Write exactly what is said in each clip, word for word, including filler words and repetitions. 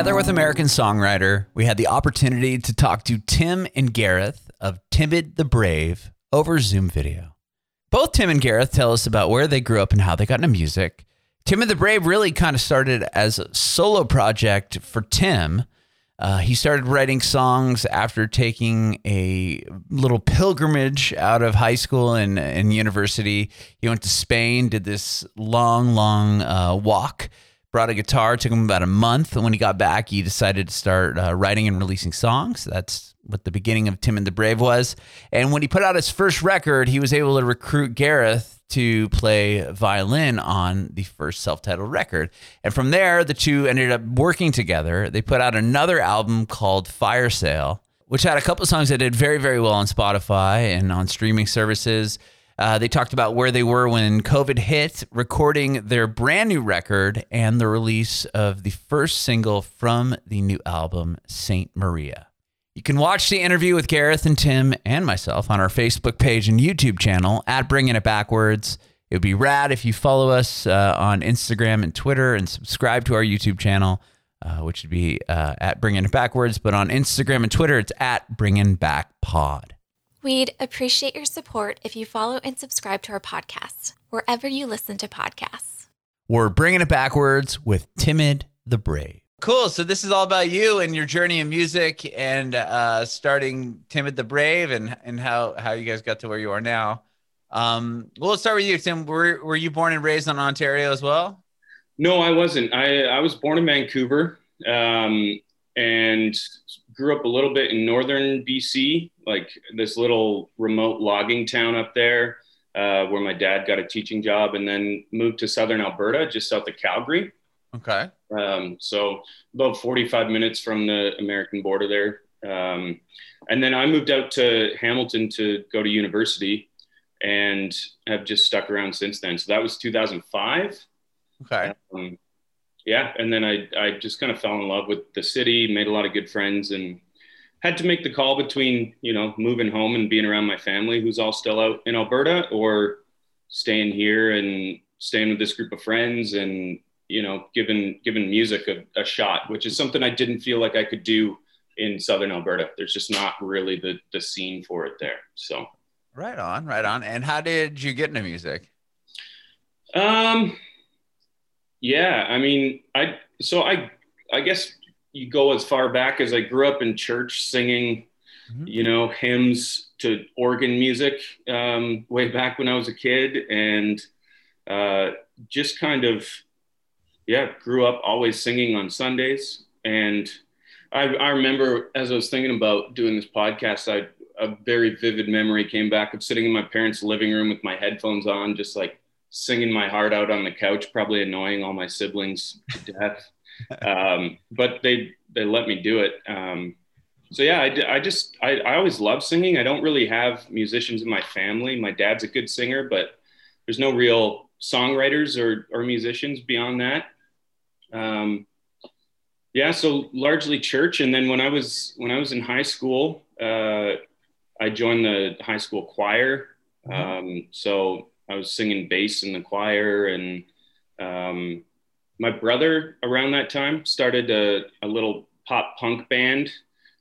Together with American Songwriter, we had the opportunity to talk to Tim and Gareth of Timid the Brave over Zoom video. Both Tim and Gareth tell us about where they grew up and how they got into music. Timid the Brave really kind of started as a solo project for Tim. Uh, he started writing songs after taking a little pilgrimage out of high school and, and university. He went to Spain, did this long, long uh, walk, brought a guitar, took him about a month. And when he got back, he decided to start uh, writing and releasing songs. That's what the beginning of Timid the Brave was. And when he put out his first record, he was able to recruit Gareth to play violin on the first self-titled record. And from there, the two ended up working together. They put out another album called Firesale, which had a couple of songs that did very, very well on Spotify and on streaming services. Uh, they talked about where they were when COVID hit, recording their brand new record and the release of the first single from the new album, Saint Maria. You can watch the interview with Gareth and Tim and myself on our Facebook page and YouTube channel at Bringin' It Backwards. It would be rad if you follow us uh, on Instagram and Twitter and subscribe to our YouTube channel, uh, which would be uh, at Bringin' It Backwards. But on Instagram and Twitter, it's at Bringin' Back Pod. We'd appreciate your support if you follow and subscribe to our podcast, wherever you listen to podcasts. We're Bringin' It Backwards with Timid the Brave. Cool. So this is all about you and your journey in music and uh, starting Timid the Brave and, and how, how you guys got to where you are now. Um, well, let's start with you, Tim. Were were you born and raised in Ontario as well? No, I wasn't. I, I was born in Vancouver um, and grew up a little bit in northern B C, like this little remote logging town up there uh, where my dad got a teaching job and then moved to southern Alberta, just south of Calgary. Okay. Um, so about forty-five minutes from the American border there. Um, and then I moved out to Hamilton to go to university and have just stuck around since then. So that was two thousand five. Okay. Um, yeah. And then I, I just kind of fell in love with the city, made a lot of good friends and had to make the call between, you know, moving home and being around my family who's all still out in Alberta or staying here and staying with this group of friends and, you know, given given music a, a shot, which is something I didn't feel like I could do in southern Alberta. There's just not really the the scene for it there. So right on, right on. And how did you get into music? Um, yeah, I mean, I so I I guess you go as far back as I grew up in church singing, mm-hmm. you know, hymns to organ music um, way back when I was a kid, and uh, just kind of. Yeah, grew up always singing on Sundays. And I, I remember as I was thinking about doing this podcast, I, a very vivid memory came back of sitting in my parents' living room with my headphones on, just like singing my heart out on the couch, probably annoying all my siblings to death. Um, but they they let me do it. Um, so yeah, I, I just, I, I always loved singing. I don't really have musicians in my family. My dad's a good singer, but there's no real songwriters or, or musicians beyond that. Um, yeah, so largely church. And then when I was, when I was in high school, uh, I joined the high school choir. Um, so I was singing bass in the choir and, um, my brother around that time started a, a little pop punk band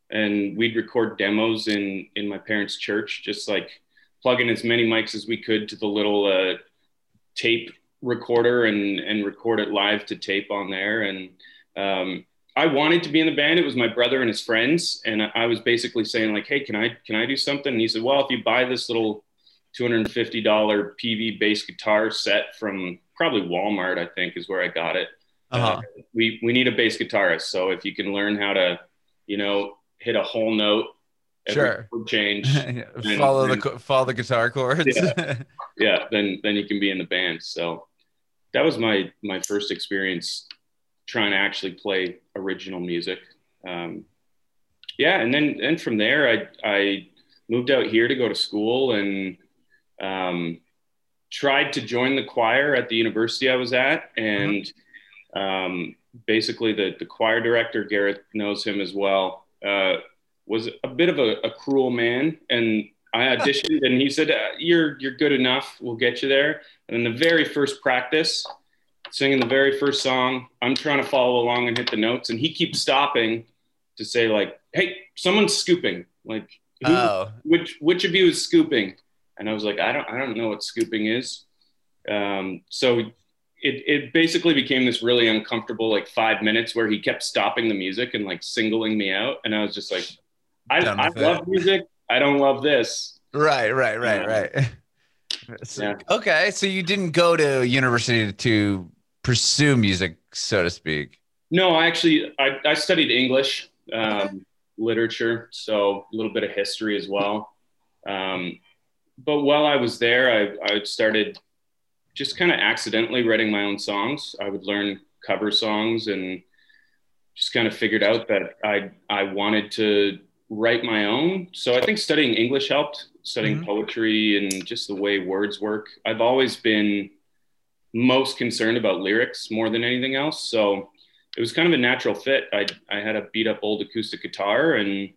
and we'd record demos in, in my parents' church, just like plugging as many mics as we could to the little, uh, tape recorder and and record it live to tape on there. And um, I wanted to be in the band. It was my brother and his friends. And I was basically saying like, hey, can I, can I do something? And he said, well, if you buy this little two hundred fifty dollars P V bass guitar set from probably Walmart, I think is where I got it. Uh-huh. Uh, we, we need a bass guitarist. So if you can learn how to, you know, hit a whole note, sure. Change. follow and, the and, follow the guitar chords. yeah, yeah. Then then you can be in the band. So that was my my first experience trying to actually play original music. Um, yeah, and then and from there, I I moved out here to go to school and um, tried to join the choir at the university I was at, and mm-hmm. um, basically the the choir director, Gareth knows him as well. Uh, was a bit of a, a cruel man. And I auditioned and he said, uh, you're, you're good enough. We'll get you there. And then the very first practice, singing the very first song. I'm trying to follow along and hit the notes, and he keeps stopping to say, like, hey, someone's scooping. Like, who, oh. which which of you is scooping? And I was like, I don't I don't know what scooping is. Um, so it it basically became this really uncomfortable, like, five minutes where he kept stopping the music and, like, singling me out. And I was just like, I, I love music. I don't love this. Right, right, right, um, right. So, yeah. Okay, so you didn't go to university to pursue music, so to speak. No, I actually, I, I studied English, um, okay. literature, so a little bit of history as well. Um, but while I was there, I, I started just kind of accidentally writing my own songs. I would learn cover songs and just kind of figured out that I I wanted to write my own. So I think studying English helped, studying mm-hmm. poetry and just the way words work. I've always been most concerned about lyrics more than anything else. So it was kind of a natural fit. I I had a beat up old acoustic guitar and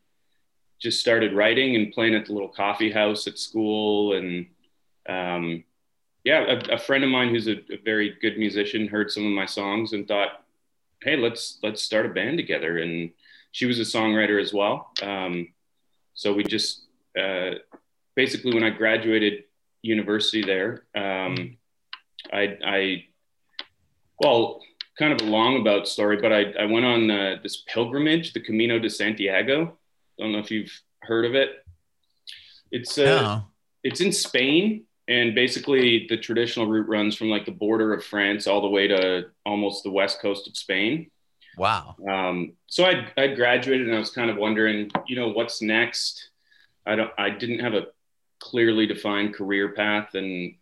just started writing and playing at the little coffee house at school. And um, yeah, a, a friend of mine who's a, a very good musician heard some of my songs and thought, hey, let's let's start a band together. And she was a songwriter as well. Um, so we just, uh, basically when I graduated university there, um, I, I, well, kind of a long about story, but I, I went on uh, this pilgrimage, the Camino de Santiago. I don't know if you've heard of it. It's, uh, oh. it's in Spain, and basically the traditional route runs from like the border of France all the way to almost the west coast of Spain. Wow. Um, so I I graduated and I was kind of wondering, you know, what's next? I don't, I didn't have a clearly defined career path, and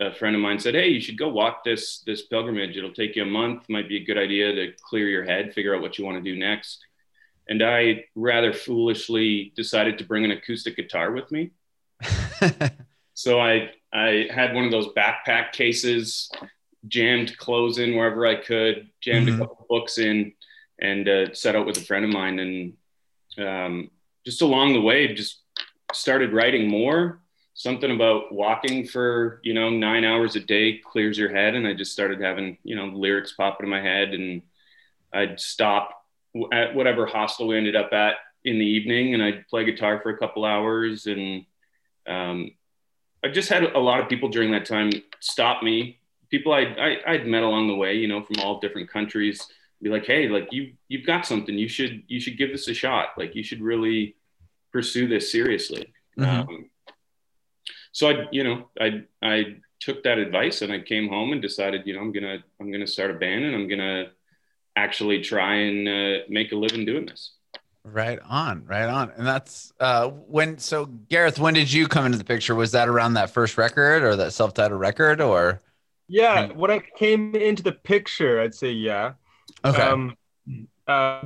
a friend of mine said, hey, you should go walk this, this pilgrimage. It'll take you a month. Might be a good idea to clear your head, figure out what you want to do next. And I rather foolishly decided to bring an acoustic guitar with me. So I, I had one of those backpack cases, jammed clothes in wherever I could, jammed mm-hmm. a couple books in, and uh, set out with a friend of mine. And um, just along the way, just started writing more. Something about walking for, you know, nine hours a day clears your head. And I just started having, you know, lyrics pop into my head, and I'd stop at whatever hostel we ended up at in the evening, and I'd play guitar for a couple hours. And um, I just had a lot of people during that time stop me. People I, I, I'd met along the way, you know, from all different countries, be like, hey, like you, you've got something, you should, you should give this a shot. Like, you should really pursue this seriously. Mm-hmm. Um, so I, you know, I, I took that advice, and I came home and decided, you know, I'm going to, I'm going to start a band, and I'm going to actually try and uh, make a living doing this. Right on, right on. And that's uh, when, so Gareth, when did you come into the picture? Was that around that first record, or that self-titled record, or? Yeah, when I came into the picture, I'd say yeah. Okay. Um, uh,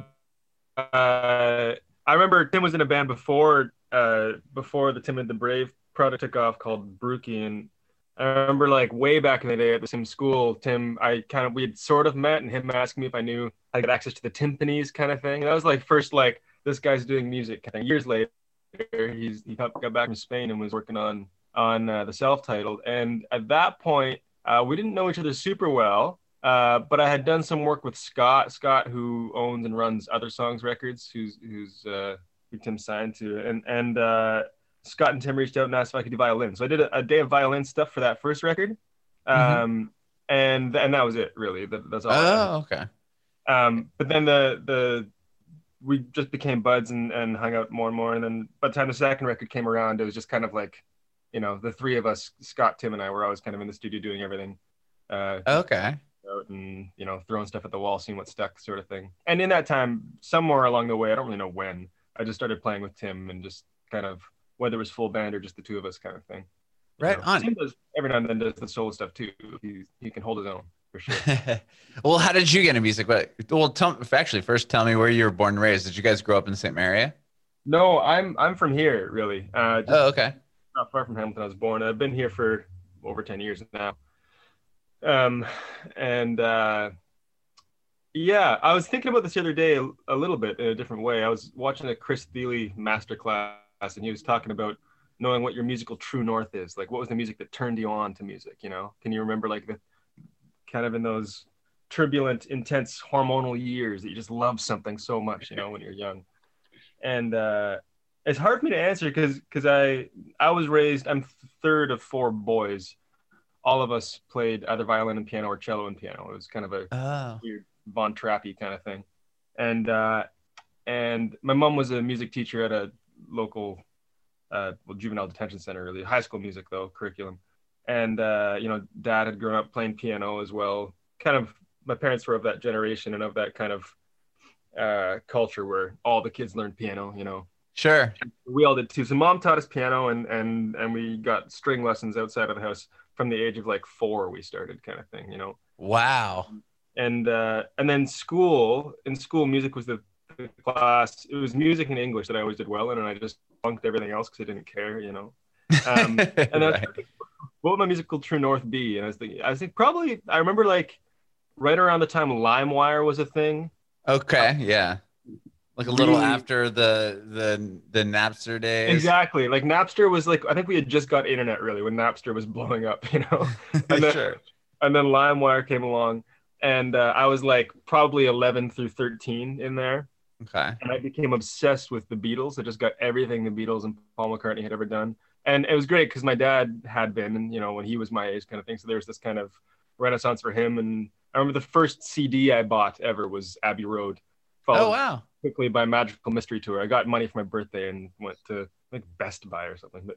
uh, I remember Tim was in a band before uh, before the Timid the Brave product took off, called Brookian. I remember, like, way back in the day at the same school, Tim, I kind of, we had sort of met, and him asking me if I knew I got access to the timpanis kind of thing. And that was like first, like, this guy's doing music kind of. Years later, he's he got back from Spain and was working on on uh, the self-titled. And at that point, Uh, we didn't know each other super well, uh, but I had done some work with Scott, Scott, who owns and runs Other Songs Records, who's who's uh, who Tim signed to, and and uh, Scott and Tim reached out and asked if I could do violin. So I did a, a day of violin stuff for that first record, um, mm-hmm. and and that was it, really. That, that's all. Oh, okay. Um, but then the the we just became buds and, and hung out more and more, and then by the time the second record came around, it was just kind of like, you know, the three of us, Scott, Tim, and I, were always kind of in the studio doing everything. Uh, okay. And, you know, throwing stuff at the wall, seeing what stuck, sort of thing. And in that time, somewhere along the way, I don't really know when, I just started playing with Tim, and just kind of, whether it was full band or just the two of us kind of thing. Right on. Tim does, every now and then, does the solo stuff too. He, he can hold his own, for sure. Well, how did you get into music? Well, tell, actually, first tell me where you were born and raised. Did you guys grow up in Saint Maria? No, I'm I'm from here, really. Uh, just, oh, okay. Not far from Hamilton. I was born. I've been here for over ten years now. Um, and uh, yeah, I was thinking about this the other day a, a little bit in a different way. I was watching a Chris Thiele masterclass, and he was talking about knowing what your musical true north is. Like, what was the music that turned you on to music? You know, can you remember, like, the kind of in those turbulent, intense, hormonal years that you just love something so much, you know, when you're young. And uh, it's hard for me to answer because because I I was raised, I'm third of four boys. All of us played either violin and piano or cello and piano. It was kind of a oh. weird Von Trapp-y kind of thing. And uh, and my mom was a music teacher at a local uh, well, juvenile detention center, really, high school music though, curriculum. And, uh, you know, dad had grown up playing piano as well. Kind of, my parents were of that generation and of that kind of uh, culture where all the kids learned piano, you know. Sure. We all did too. So mom taught us piano and, and, and we got string lessons outside of the house from the age of like four, we started kind of thing, you know. Wow. And uh, and then school, in school music was the class, it was music and English that I always did well in, and I just bunked everything else because I didn't care, you know. Um, and right. I was thinking, what would my musical True North be? And I was thinking, I was thinking probably, I remember like right around the time LimeWire was a thing. Okay, um, yeah. Like a little really, after the the the Napster days. Exactly. Like Napster was like, I think we had just got internet really when Napster was blowing up, you know. And then, sure. And then LimeWire came along. And uh, I was like probably eleven through thirteen in there. Okay. And I became obsessed with the Beatles. I just got everything the Beatles and Paul McCartney had ever done. And it was great because my dad had been, and you know, when he was my age kind of thing. So there was this kind of renaissance for him. And I remember the first C D I bought ever was Abbey Road. Oh, wow. Quickly by Magical Mystery Tour. I got money for my birthday and went to like Best Buy or something. But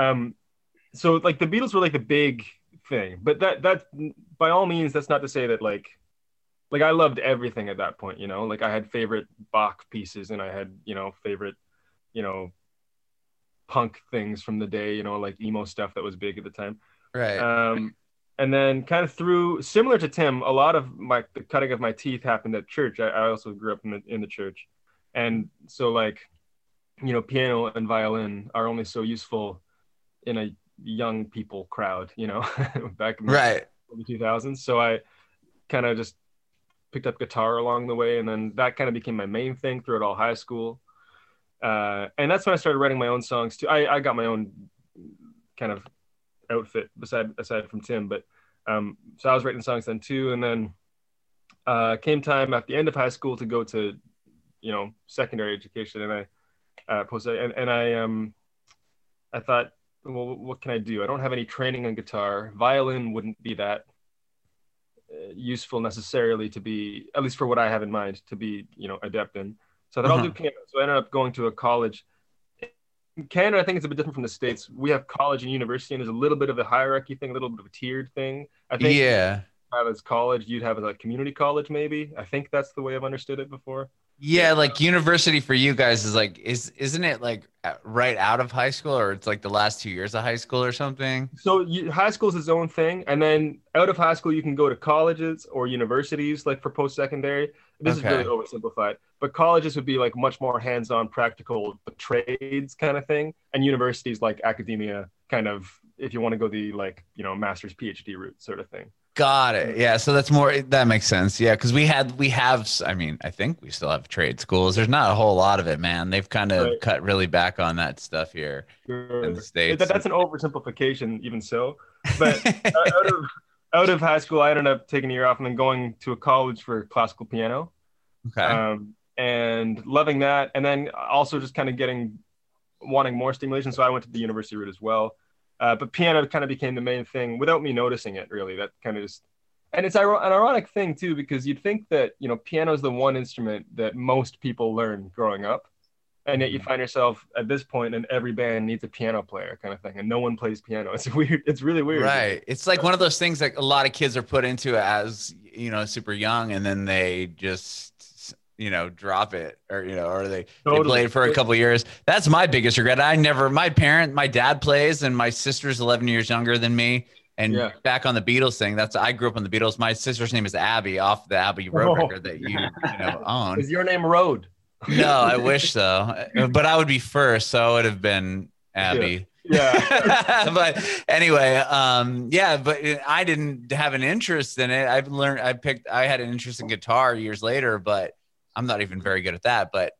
um, so like the Beatles were like the big thing, but that that by all means that's not to say that like like I loved everything at that point, you know. Like I had favorite Bach pieces and I had, you know, favorite, you know, punk things from the day, you know, like emo stuff that was big at the time, right? Um and then kind of through, similar to Tim, a lot of my the cutting of my teeth happened at church. I, I also grew up in the, in the church, and so like, you know, piano and violin are only so useful in a young people crowd, you know, back in the right. two thousands. So I kind of just picked up guitar along the way, and then that kind of became my main thing throughout all high school. Uh, and that's when I started writing my own songs too. I, I got my own kind of outfit beside aside from Tim, but um, so I was writing songs then too. And then uh, came time at the end of high school to go to, you know, secondary education, and I uh, posted and, and I um I thought, well, what can I do? I don't have any training on guitar. Violin wouldn't be that uh, useful necessarily to be, at least for what I have in mind, to be, you know, adept in. So I thought, uh-huh. I'll do piano. So I ended up going to a college. In Canada, I think it's a bit different from the States. We have college and university, and there's a little bit of a hierarchy thing, a little bit of a tiered thing. I think yeah. I was college, you'd have a like, community college maybe. I think that's the way I've understood it before. Yeah, like university for you guys is like, is isn't it like right out of high school, or it's like the last two years of high school or something? So you, high school is its own thing, and then out of high school you can go to colleges or universities, like for post-secondary. This okay. is really oversimplified, but colleges would be like much more hands-on, practical trades kind of thing, and universities like academia, kind of if you want to go the like, you know, master's P H D route sort of thing. Got it. Yeah. So that's more, that makes sense. Yeah. Cause we had, we have, I mean, I think we still have trade schools. There's not a whole lot of it, man. They've kind of right. cut really back on that stuff here sure. in the States. That, that's an oversimplification even so, but out of, out of high school, I ended up taking a year off and then going to a college for classical piano. Okay. Um, and loving that. And then also just kind of getting, wanting more stimulation. So I went to the university route as well. Uh, but piano kind of became the main thing without me noticing it, really. That kind of just, and it's ir- an ironic thing too, because you'd think that, you know, piano is the one instrument that most people learn growing up, and yet you find yourself at this point, and every band needs a piano player, kind of thing, and no one plays piano. It's weird. It's really weird. Right. It's like one of those things that a lot of kids are put into as, you know, super young, and then they just, you know, drop it, or, you know, or they, totally. they played for a couple of years. That's my biggest regret. I never, my parent, my dad plays, and my sister's eleven years younger than me. And yeah. back on the Beatles thing, that's, I grew up on the Beatles. My sister's name is Abby, off the Abbey Road oh. record that you, you know, own. Is your name Road? No, I wish so, but I would be first. So it would have been Abby. Yeah. Yeah. But anyway, um, yeah, but I didn't have an interest in it. I've learned, I picked, I had an interest in guitar years later, but I'm not even very good at that, but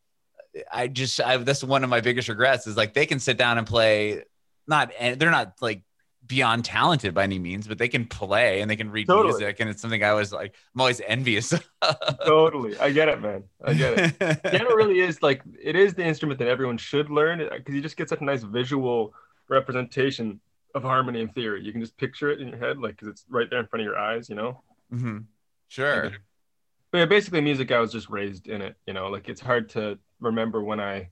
I just, I, that's one of my biggest regrets is like, they can sit down and play, not, they're not like beyond talented by any means, but they can play and they can read totally. music, and it's something I was like, I'm always envious of. Totally. I get it, man. I get it. Piano really is like, it is the instrument that everyone should learn, because you just get such a nice visual representation of harmony and theory. You can just picture it in your head, like, because it's right there in front of your eyes, you know? Mm-hmm. Sure. But yeah, basically music, I was just raised in it, you know, like it's hard to remember when I,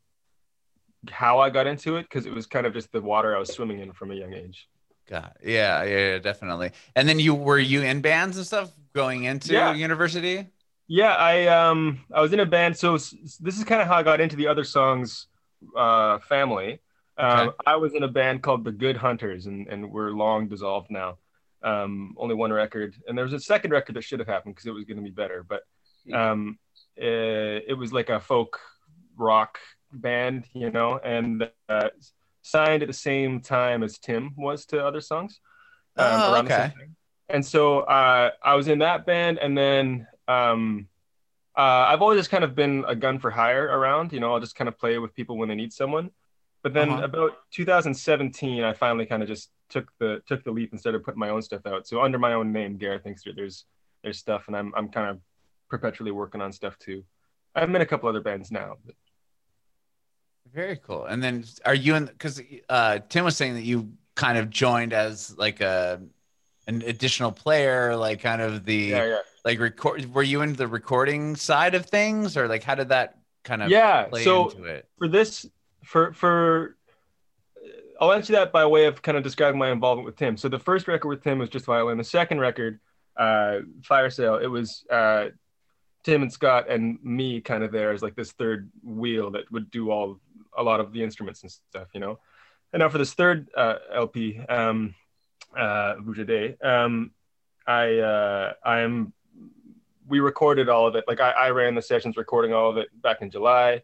how I got into it, because it was kind of just the water I was swimming in from a young age. God, yeah, yeah, definitely. And then you were you in bands and stuff going into yeah. university? Yeah, I um I was in a band. So this is kind of how I got into the Other Songs uh, family. Um, okay. I was in a band called The Good Hunters, and and we're long dissolved now. Um, only one record, and there was a second record that should have happened because it was going to be better. But um, it, it was like a folk rock band, you know, and uh, signed at the same time as Tim was to Other Songs. Um, oh, okay. And so uh, I was in that band, and then um, uh, I've always just kind of been a gun for hire around, you know, I'll just kind of play with people when they need someone. But then uh-huh. about two thousand seventeen, I finally kind of just took the took the leap and started putting my own stuff out. So under my own name, Gareth Inkster, there's there's stuff, and I'm I'm kind of perpetually working on stuff too. I'm in a couple other bands now. But... Very cool. And then are you in, because uh, Tim was saying that you kind of joined as like a an additional player, like kind of the yeah, yeah. like record. Were you in the recording side of things, or like how did that kind of yeah? Play so into it? for this for for I'll answer that by way of kind of describing my involvement with Tim. So the first record with Tim was just violin. The second record, uh, Firesale, it was uh, Tim and Scott and me kind of there as like this third wheel that would do all a lot of the instruments and stuff, you know. And now for this third uh, L P, um, uh, Vuja De, um, I uh, I'm we recorded all of it. Like I, I ran the sessions, recording all of it back in July.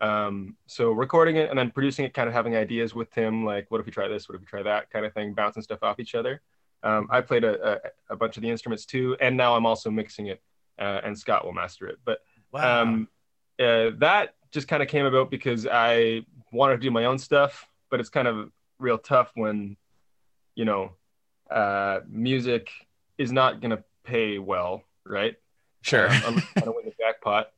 Um, so recording it and then producing it, kind of having ideas with Tim, like what if we try this, what if we try that kind of thing, bouncing stuff off each other. Um, I played a, a, a bunch of the instruments too, and now I'm also mixing it, uh, and Scott will master it. But wow. um, uh, that just kind of came about because I wanted to do my own stuff, but it's kind of real tough when, you know, uh, music is not going to pay well, right? Sure. Um, I'm trying to win the jackpot.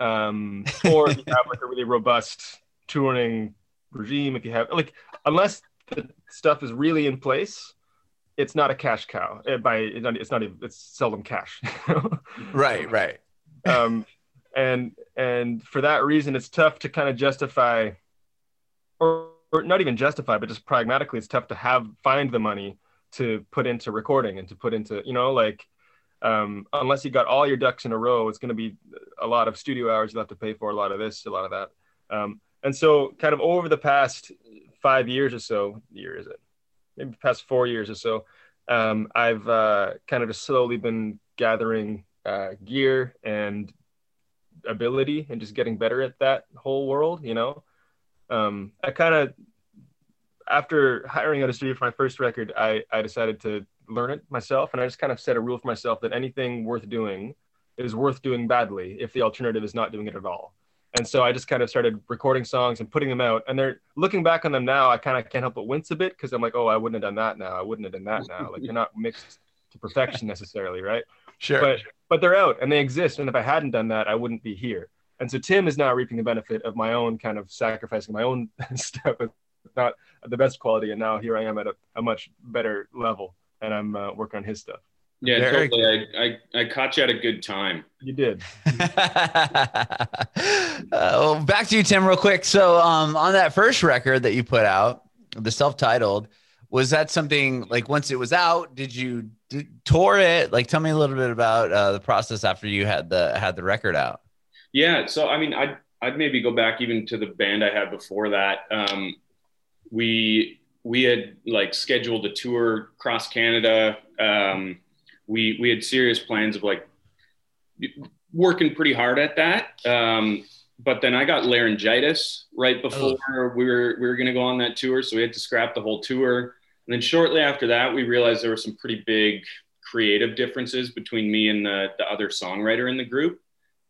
Um, or if you have like a really robust touring regime, if you have like, unless the stuff is really in place, it's not a cash cow. It, by it's not, it's not even, it's seldom cash. Right, right. Um, and and for that reason, it's tough to kind of justify, or, or not even justify, but just pragmatically, it's tough to have find the money to put into recording and to put into, you know, like. Um, unless you got all your ducks in a row, it's going to be a lot of studio hours you'll have to pay for, a lot of this, a lot of that. Um, and so kind of over the past five years or so, year is it? Maybe past four years or so, um, I've uh, kind of just slowly been gathering uh, gear and ability and just getting better at that whole world, you know? Um, I kind of, after hiring out a studio for my first record, I, I decided to learn it myself, and I just kind of set a rule for myself that anything worth doing is worth doing badly if the alternative is not doing it at all. And so I just kind of started recording songs and putting them out, and they're looking back on them now, I kind of can't help but wince a bit, because I'm like, oh, I wouldn't have done that now, I wouldn't have done that now, like they're not mixed to perfection necessarily, right? Sure. But, but they're out and they exist, and if I hadn't done that, I wouldn't be here. And so Tim is now reaping the benefit of my own kind of sacrificing my own stuff with not the best quality, and now here I am at a, a much better level. And I'm uh, working on his stuff. Yeah, Very totally. I, I I caught you at a good time. You did. uh, well, back to you, Tim, real quick. So um, on that first record that you put out, the self-titled, was that something like once it was out, did you d- tour it? Like, tell me a little bit about uh, the process after you had the had the record out. Yeah. So I mean, I'd I'd maybe go back even to the band I had before that. Um, we. We had like scheduled a tour across Canada. Um, we we had serious plans of like working pretty hard at that. Um, but then I got laryngitis right before oh. we were we were going to go on that tour, so we had to scrap the whole tour. And then shortly after that, we realized there were some pretty big creative differences between me and the the other songwriter in the group.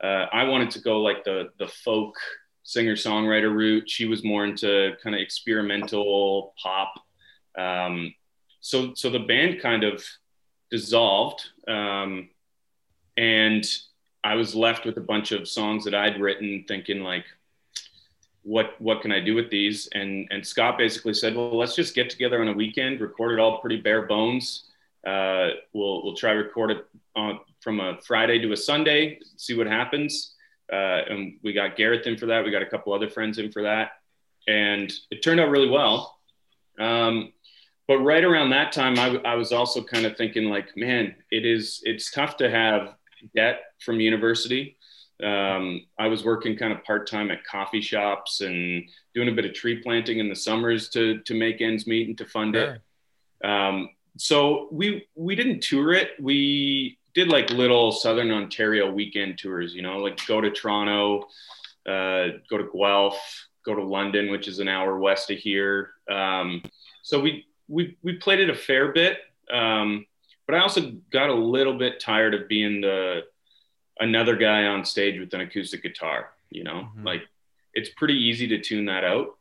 Uh, I wanted to go like the the folk singer-songwriter route. She was more into kind of experimental pop. Um, so so the band kind of dissolved, um, and I was left with a bunch of songs that I'd written, thinking like, what what can I do with these? And and Scott basically said, well, let's just get together on a weekend, record it all pretty bare bones. Uh, we'll we'll try record it on, from a Friday to a Sunday, see what happens. Uh, and we got Gareth in for that. We got a couple other friends in for that, and it turned out really well. Um, but right around that time, I, I was also kind of thinking like, man, it is it's tough to have debt from university. Um, I was working kind of part-time at coffee shops and doing a bit of tree planting in the summers to, to make ends meet and to fund sure. it. Um, so we, we didn't tour it. We did like little Southern Ontario weekend tours, you know, like go to Toronto, uh, go to Guelph, go to London, which is an hour west of here. Um, so we, we, we played it a fair bit. Um, but I also got a little bit tired of being the, another guy on stage with an acoustic guitar, you know, mm-hmm. like it's pretty easy to tune that out.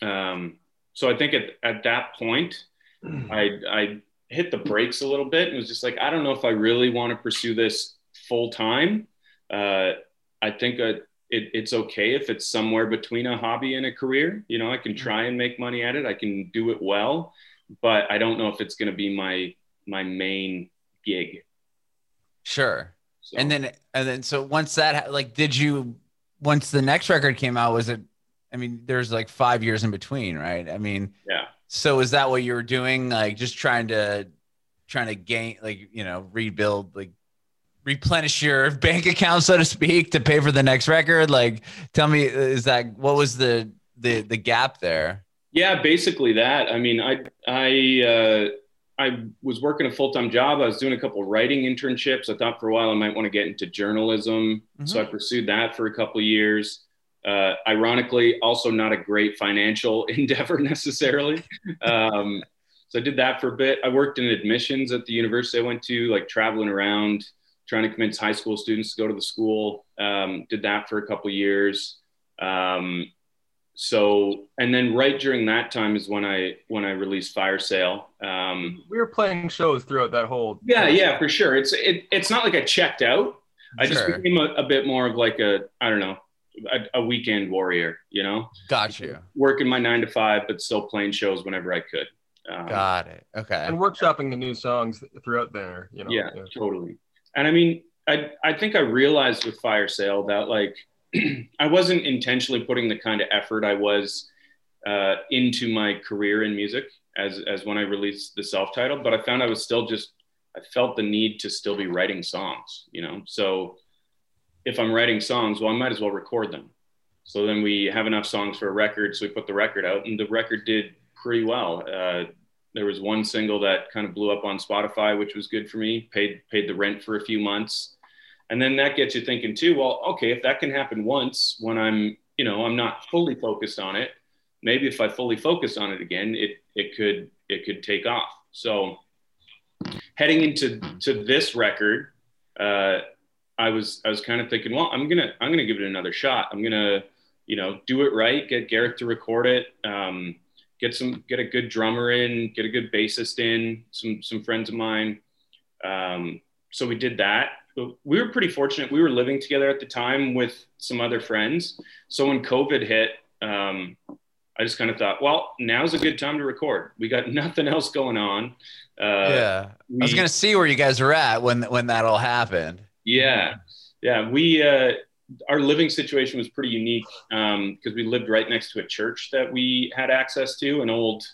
Um, so I think at, at that point I, I hit the brakes a little bit and was just like, I don't know if I really want to pursue this full time. Uh, I think a, it, it's okay if it's somewhere between a hobby and a career, you know, I can try and make money at it. I can do it well, but I don't know if it's going to be my, my main gig. Sure. So. And then, and then, so once that, like, did you, once the next record came out, was it, I mean, there's like five years in between, right? I mean, yeah. So is that what you were doing? Like just trying to, trying to gain, like, you know, rebuild, like replenish your bank account, so to speak, to pay for the next record. Like, tell me, is that, what was the, the, the gap there? Yeah, basically that. I mean, I, I, uh, I was working a full-time job. I was doing a couple of writing internships. I thought for a while I might want to get into journalism. Mm-hmm. So I pursued that for a couple of years. Uh, ironically, also not a great financial endeavor necessarily. Um, so I did that for a bit. I worked in admissions at the university I went to, like traveling around, trying to convince high school students to go to the school. Um, did that for a couple of years. Um, So, and then right during that time is when I, when I released Firesale. Um, we were playing shows throughout that whole. Yeah. Yeah, for sure. It's, it, it's not like I checked out. I sure. just became a, a bit more of like a, I don't know, a, a weekend warrior, you know? Got you. Working my nine to five, but still playing shows whenever I could. Um, Got it. Okay. And workshopping the new songs throughout there, you know? Yeah, yeah. Totally. And I mean, I, I think I realized with Firesale that like, I wasn't intentionally putting the kind of effort I was uh, into my career in music as, as when I released the self-titled, but I found I was still just, I felt the need to still be writing songs, you know? So if I'm writing songs, well, I might as well record them. So then we have enough songs for a record. So we put the record out and the record did pretty well. Uh, there was one single that kind of blew up on Spotify, which was good for me, paid, paid the rent for a few months. And then that gets you thinking too, well, okay, if that can happen once when I'm, you know, I'm not fully focused on it, maybe if I fully focus on it again, it it could it could take off. So heading into to this record, uh, I was I was kind of thinking, well, I'm gonna I'm gonna give it another shot. I'm gonna, you know, do it right, get Gareth to record it, um, get some get a good drummer in, get a good bassist in, some some friends of mine. Um, so we did that. We were pretty fortunate. We were living together at the time with some other friends. So when COVID hit, um, I just kind of thought, well, now's a good time to record. We got nothing else going on. Uh, yeah. We, I was going to see where you guys were at when, when that all happened. Yeah. Yeah. We, uh, our living situation was pretty unique. Um, cause we lived right next to a church that we had access to, an old,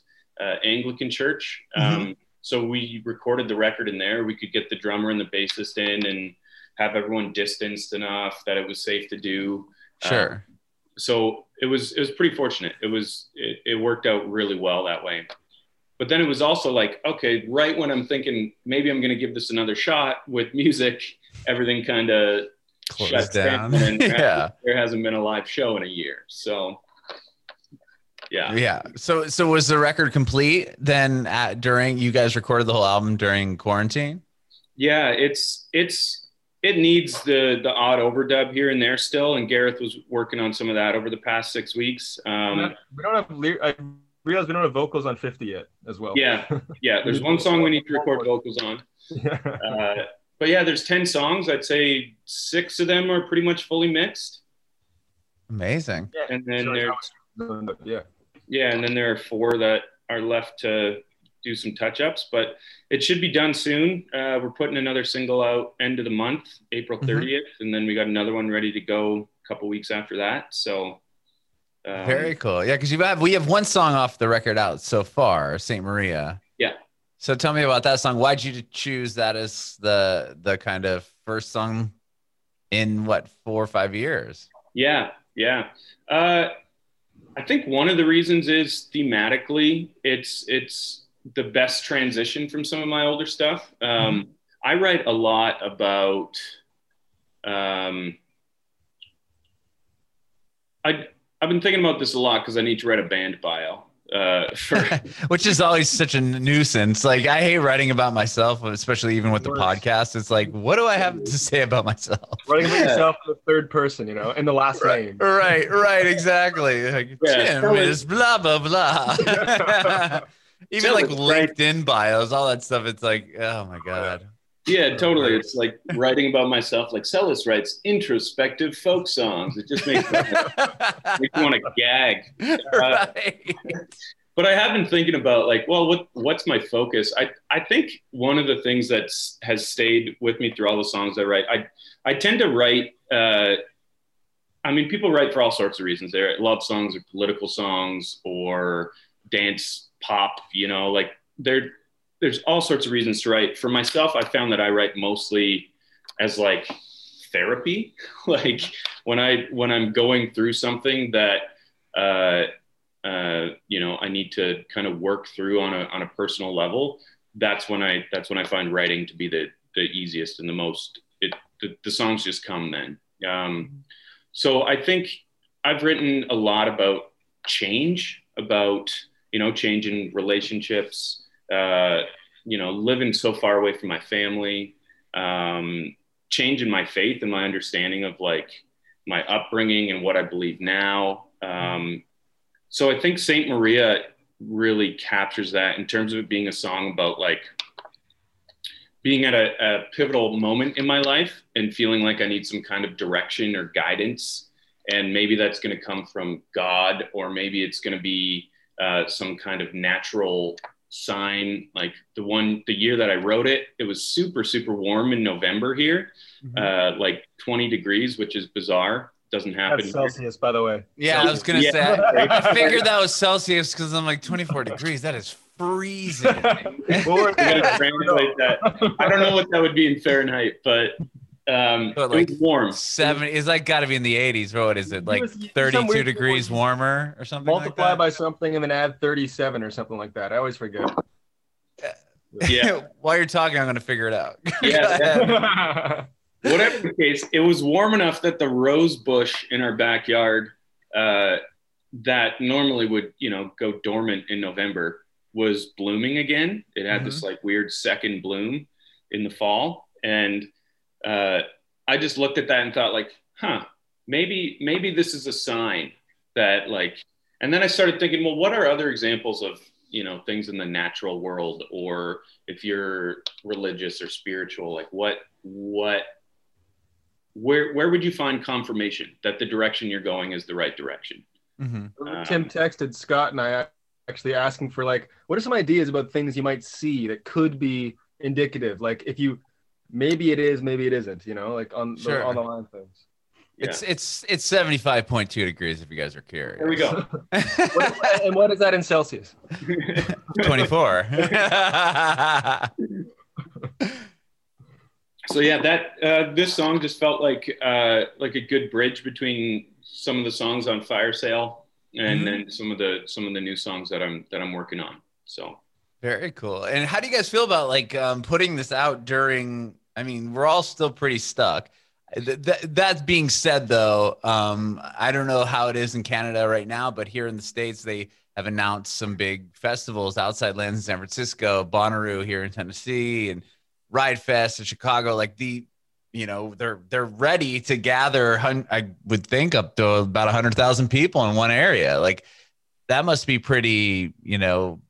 uh, Anglican church. Um, mm-hmm. So we recorded the record in there. We could get the drummer and the bassist in and have everyone distanced enough that it was safe to do. Sure. Uh, so it was it was pretty fortunate. It was it, it worked out really well that way. But then it was also like, okay, right when I'm thinking maybe I'm going to give this another shot with music, everything kind of shuts down. down and yeah. There hasn't been a live show in a year. So. Yeah. Yeah. So, so was the record complete then at, during, you guys recorded the whole album during quarantine? Yeah, it's, it's, it needs the, the odd overdub here and there still. And Gareth was working on some of that over the past six weeks. Um, we don't have, we don't have realize we don't have vocals on fifty yet as well. Yeah, yeah. There's one song we need to record vocals on. Yeah. Uh, but yeah, there's ten songs. I'd say six of them are pretty much fully mixed. Amazing. Yeah. And then there's yeah, yeah, and then there are four that are left to do some touch-ups, but it should be done soon. Uh, we're putting another single out end of the month, April thirtieth, mm-hmm. and then we got another one ready to go a couple weeks after that. So. Um, Very cool. Yeah, because you have we have one song off the record out so far, Saint Maria. Yeah. So tell me about that song. Why'd you choose that as the the kind of first song in what four or five years? Yeah, yeah. Uh, I think one of the reasons is thematically, it's it's the best transition from some of my older stuff. Um, mm-hmm. I write a lot about. Um, I. I've been thinking about this a lot because I need to write a band bio. Uh, for Which is always such a nuisance. Like, I hate writing about myself, especially even with the podcast. It's like, what do I have to say about myself? Writing about yourself in the third person, you know, in the last right. name. Right, right, exactly. Like, yeah, Tim is blah, blah, blah. Even like LinkedIn bios, all that stuff. It's like, oh, my God. Yeah, totally. It's like writing about myself. Like Celis writes introspective folk songs. It just makes me want to gag. Uh, right. But I have been thinking about like, well, what what's my focus? I, I think one of the things that has stayed with me through all the songs I write, I, I tend to write, uh, I mean, people write for all sorts of reasons. They write love songs or political songs or dance pop, you know, like they're, there's all sorts of reasons to write. For myself, I found that I write mostly as like therapy. Like when I, when I'm going through something that, uh, uh, you know, I need to kind of work through on a, on a personal level. That's when I, that's when I find writing to be the, the easiest and the most, it, the, the songs just come then. Um, so I think I've written a lot about change, about, you know, change in relationships, Uh, you know, living so far away from my family, um, changing my faith and my understanding of like my upbringing and what I believe now. Um, so I think Saint Maria really captures that in terms of it being a song about like being at a, a pivotal moment in my life and feeling like I need some kind of direction or guidance. And maybe that's going to come from God, or maybe it's going to be uh, some kind of natural sign. Like the one the year that I wrote it it was super super warm in November here, mm-hmm. uh like twenty degrees, which is bizarre. Doesn't happen. That's Celsius here. By the way. Yeah, Celsius. I was gonna yeah. say I figured that was Celsius because I'm like twenty-four degrees, that is freezing. We're gonna translate that. I don't know what that would be in Fahrenheit, but um but like it was warm. Seven is like got to be in the eighties. What is it, like thirty-two degrees warmer or something? Multiply like that by something and then add thirty-seven or something like that. I always forget. Yeah. While you're talking, I'm gonna figure it out. Yeah. Whatever the case, it was warm enough that the rose bush in our backyard uh that normally would, you know, go dormant in November was blooming again. It had mm-hmm. this like weird second bloom in the fall, and Uh, I just looked at that and thought like, huh, maybe, maybe this is a sign that like, and then I started thinking, well, what are other examples of, you know, things in the natural world, or if you're religious or spiritual, like what, what, where, where would you find confirmation that the direction you're going is the right direction? Mm-hmm. um, Tim texted Scott and I actually asking for like, what are some ideas about things you might see that could be indicative? Like if you, maybe it is, maybe it isn't, you know, like on sure. the, on the line things. Yeah. It's it's it's seventy-five point two degrees if you guys are curious. There we go. What is that, and what is that in Celsius? twenty-four. So yeah, that uh, this song just felt like uh, like a good bridge between some of the songs on Firesale and mm-hmm. then some of the some of the new songs that I'm that I'm working on. So. Very cool. And how do you guys feel about like um, putting this out during, I mean, we're all still pretty stuck. Th- th- that being said, though, um, I don't know how it is in Canada right now, but here in the States, they have announced some big festivals, Outside Lands in San Francisco, Bonnaroo here in Tennessee, and Ride Fest in Chicago. Like the, you know, they're they're ready to gather, I would think, up to about one hundred thousand people in one area. Like, that must be pretty, you know,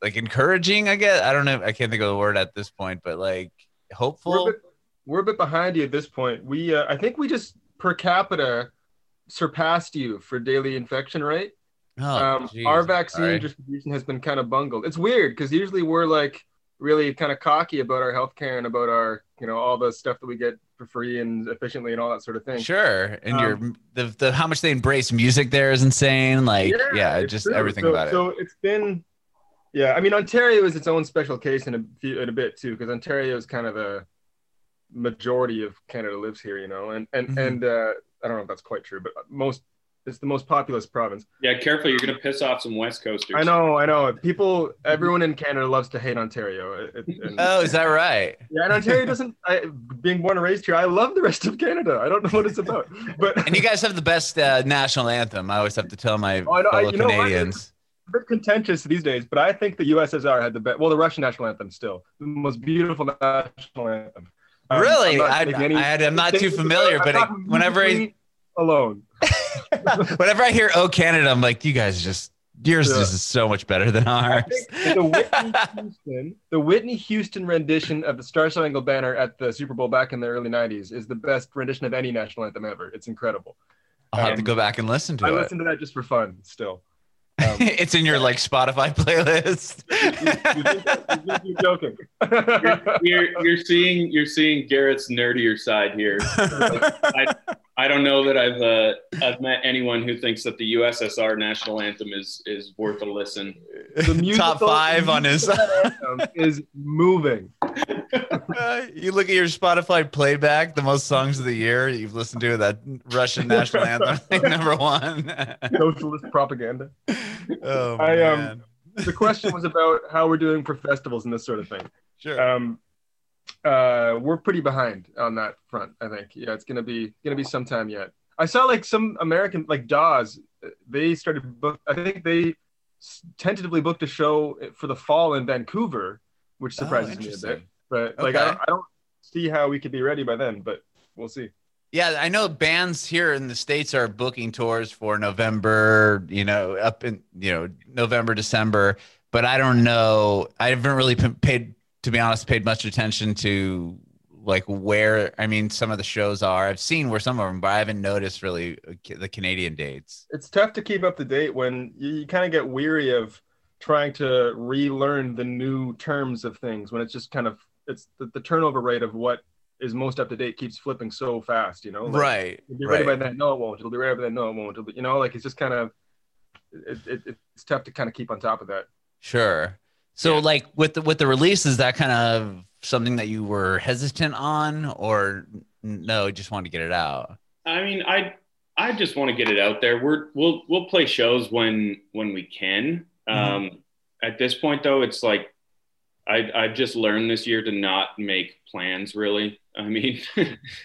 like encouraging, I guess. I don't know. I can't think of the word at this point, but like hopeful. We're a bit, we're a bit behind you at this point. We, uh, I think we just per capita surpassed you for daily infection rate. Oh, um, our vaccine Sorry. distribution has been kind of bungled. It's weird because usually we're like really kind of cocky about our healthcare and about our, you know, all the stuff that we get for free and efficiently and all that sort of thing. Sure. And um, your the, the how much they embrace music there is insane. Like, yeah, yeah just true. everything so, about it. So it's been, yeah. I mean, Ontario is its own special case in a few, in a bit too, because Ontario is kind of the majority of Canada lives here, you know, and and mm-hmm. and uh, I don't know if that's quite true, but most. It's the most populous province. Yeah, careful. You're going to piss off some West Coasters. I know, I know. People, everyone in Canada loves to hate Ontario. It, it, oh, is that right? Yeah, and Ontario doesn't, I, being born and raised here, I love the rest of Canada. I don't know what it's about. But And you guys have the best uh, national anthem. I always have to tell my oh, I know, fellow I, you Canadians. Know, it's contentious these days, but I think the U S S R had the best, well, the Russian national anthem still, the most beautiful national anthem. Um, really? I'm not, I, any, I had, I'm not too familiar, but I, whenever I... Alone. Whenever I hear "Oh Canada," I'm like, "You guys just yours yeah. is so much better than ours." The Whitney Houston, the Whitney Houston rendition of the Star Spangled Banner at the Super Bowl back in the early nineties is the best rendition of any national anthem ever. It's incredible. I'll um, have to go back and listen to I it. I listen to that just for fun. Still, um, it's in your like Spotify playlist. you, you think, you think you're joking. you're, you're, you're seeing you're seeing Garrett's nerdier side here. I, I don't know that I've uh, I've met anyone who thinks that the U S S R national anthem is is worth a listen. The musical, top five on his is moving. Uh, you look at your Spotify playback, the most songs of the year you've listened to, that Russian national anthem, like number one. Socialist propaganda. Oh I, man. Um, the question was about how we're doing for festivals and this sort of thing. Sure. Um, uh we're pretty behind on that front, I think. Yeah, it's gonna be gonna be sometime yet. I saw like some American like Dawes, they started book I think they tentatively booked a show for the fall in Vancouver, which surprises oh, me a bit, but okay. like I don't, I don't see how we could be ready by then, but we'll see. Yeah, I know bands here in the States are booking tours for November, you know, up in, you know, November, December, but I don't know, I haven't really paid to be honest, paid much attention to like where, I mean, some of the shows are. I've seen where some of them, but I haven't noticed really the Canadian dates. It's tough to keep up to date when you, you kind of get weary of trying to relearn the new terms of things when it's just kind of, it's the, the turnover rate of what is most up to date keeps flipping so fast, you know? Like, right. It'll be ready right. by then, no, it won't. It'll be ready by then, no, it won't. It'll be, you know, like it's just kind of, it, it, it's tough to kind of keep on top of that. Sure. So yeah. like with the, with the release, is that kind of something that you were hesitant on or no, just wanted to get it out? I mean, I, I just want to get it out there. We're, we'll, we'll play shows when, when we can. Um, mm-hmm. At this point though, it's like, I, I've just learned this year to not make plans really. I mean,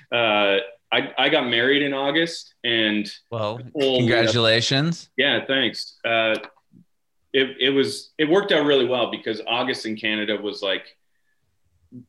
uh, I, I got married in August and well, congratulations. Yeah. Thanks. Uh, It, it was it worked out really well because August in Canada was like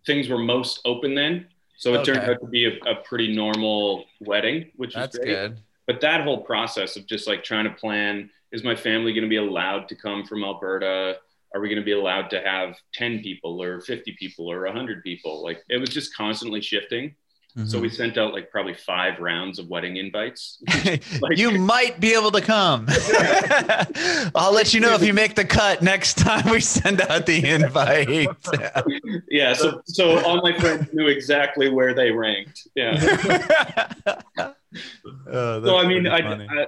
things were most open then, so it okay. turned out to be a, a pretty normal wedding, which was great. Good. But that whole process of just like trying to plan: is my family going to be allowed to come from Alberta? Are we going to be allowed to have ten people or fifty people or a hundred people? Like it was just constantly shifting. Mm-hmm. So we sent out like probably five rounds of wedding invites. Like, you might be able to come. I'll let you know if you make the cut next time we send out the invite. Yeah. So, so all my friends knew exactly where they ranked. Yeah. Oh, so I mean, I, I,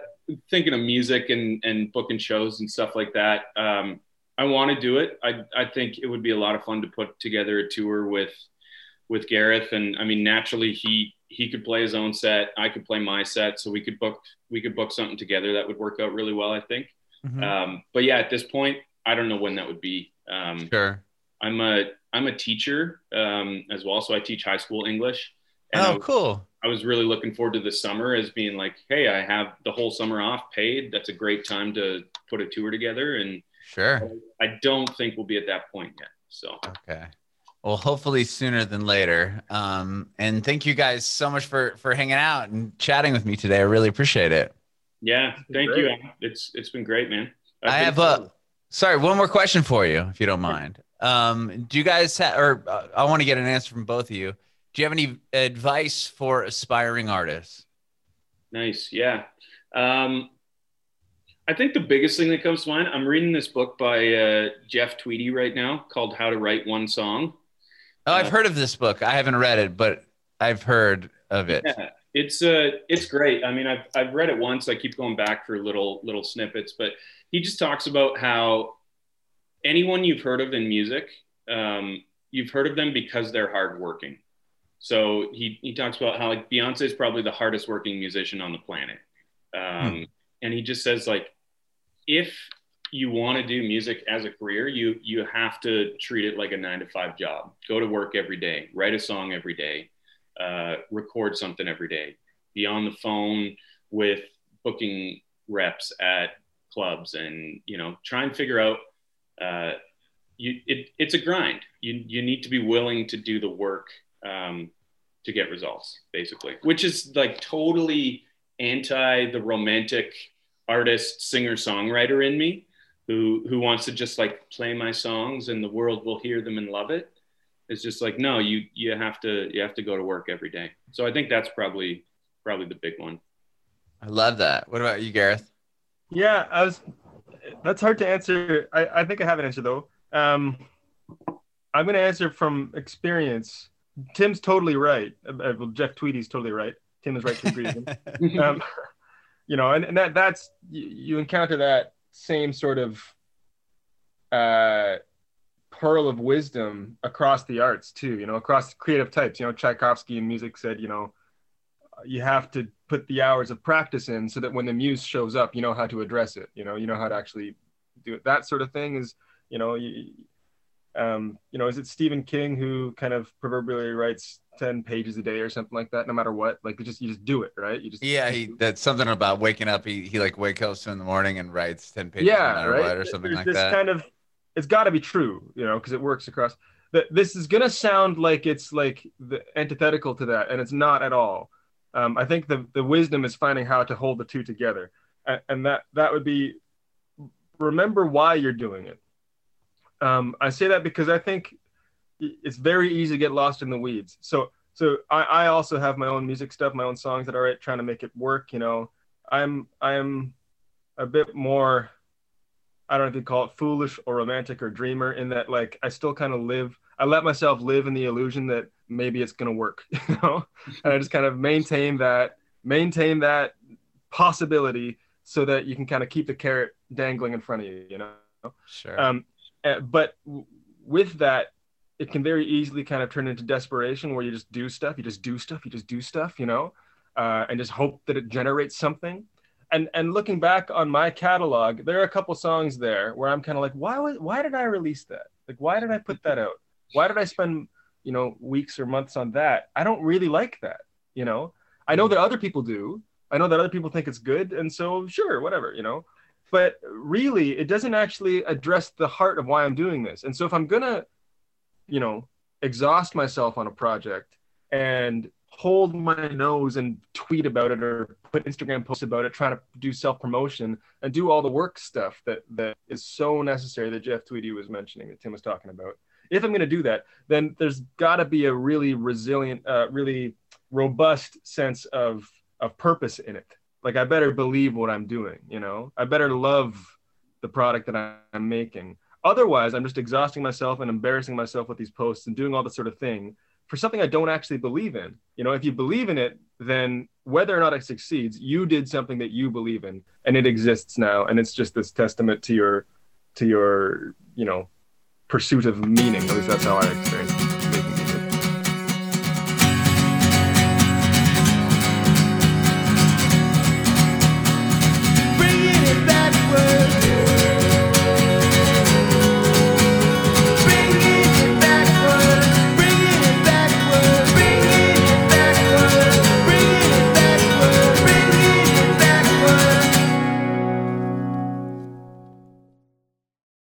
thinking of music and, and booking shows and stuff like that. Um, I want to do it. I I think it would be a lot of fun to put together a tour with. with Gareth. And I mean, naturally he, he could play his own set. I could play my set. So we could book, we could book something together that would work out really well, I think. Mm-hmm. Um, but yeah, at this point, I don't know when that would be. Um, sure. I'm a, I'm a teacher um, as well. So I teach high school English. And oh, I was, cool. I was really looking forward to the summer as being like, hey, I have the whole summer off paid. That's a great time to put a tour together. And sure. I, I don't think we'll be at that point yet. So, okay. Well, hopefully sooner than later. Um, and thank you guys so much for, for hanging out and chatting with me today. I really appreciate it. Yeah, thank you. It's it's been great, man. I, I have a uh, sorry, one more question for you, if you don't mind. Um, do you guys have, or uh, I want to get an answer from both of you. Do you have any advice for aspiring artists? Nice, yeah. Um, I think the biggest thing that comes to mind, I'm reading this book by uh, Jeff Tweedy right now called How to Write One Song. Oh, I've uh, heard of this book. I haven't read it, but I've heard of it. Yeah, it's uh, it's great. I mean, I've I've read it once. I keep going back for little little snippets, but he just talks about how anyone you've heard of in music, um, you've heard of them because they're hardworking. So he he talks about how like Beyonce is probably the hardest working musician on the planet, um, hmm. and he just says like, if you want to do music as a career, you you have to treat it like a nine to five job. Go to work every day, write a song every day, uh, record something every day, be on the phone with booking reps at clubs, and you know try and figure out. Uh, you it it's a grind. You you need to be willing to do the work um, to get results, basically, which is like totally anti the romantic artist, singer, songwriter in me. Who, who wants to just like play my songs and the world will hear them and love it. It's just like, no, you, you have to, you have to go to work every day. So I think that's probably, probably the big one. I love that. What about you, Gareth? Yeah, I was, that's hard to answer. I, I think I have an answer though. Um, I'm going to answer from experience. Tim's totally right. Uh, well, Jeff Tweedy's totally right. Tim is right to agree with him. Um, you know, and, and that that's, you, you encounter that same sort of uh pearl of wisdom across the arts too, you know, across creative types. You know, Tchaikovsky in music said, you know, you have to put the hours of practice in so that when the muse shows up, you know how to address it, you know, you know how to actually do it. That sort of thing is, you know, you, um, you know, is it Stephen King who kind of proverbially writes ten pages a day or something like that, no matter what, like you just, you just do it. Right. You just, yeah. He, that's something about waking up. He, he like wakes up in the morning and writes ten pages yeah, no matter right? what, or something There's like this that. Kind of, it's gotta be true, you know, cause it works across that. This is going to sound like it's like the antithetical to that. And it's not at all. Um, I think the, the wisdom is finding how to hold the two together. And, and that, that would be, remember why you're doing it. Um, I say that because I think it's very easy to get lost in the weeds. So, so I, I also have my own music stuff, my own songs that I write, trying to make it work. You know, I'm, I'm a bit more, I don't know if you call it foolish or romantic or dreamer, in that, like, I still kind of live, I let myself live in the illusion that maybe it's going to work, you know, and I just kind of maintain that, maintain that possibility so that you can kind of keep the carrot dangling in front of you, you know? Sure. Um, but with that, it can very easily kind of turn into desperation where you just do stuff, you just do stuff, you just do stuff, you know, uh, and just hope that it generates something. And and looking back on my catalog, there are a couple songs there where I'm kind of like, why was, why did I release that? Like, why did I put that out? Why did I spend, you know, weeks or months on that? I don't really like that, you know. I know that other people do. I know that other people think it's good. And so, sure, whatever, you know. But really, it doesn't actually address the heart of why I'm doing this. And so if I'm going to, you know, exhaust myself on a project and hold my nose and tweet about it or put Instagram posts about it, trying to do self-promotion and do all the work stuff that, that is so necessary that Jeff Tweedy was mentioning, that Tim was talking about. If I'm going to do that, then there's got to be a really resilient, uh, really robust sense of, of purpose in it. Like, I better believe what I'm doing, you know, I better love the product that I'm making. Otherwise, I'm just exhausting myself and embarrassing myself with these posts and doing all this sort of thing for something I don't actually believe in. You know, if you believe in it, then whether or not it succeeds, you did something that you believe in, and it exists now. And it's just this testament to your, to your, you know, pursuit of meaning. At least that's how I experience it.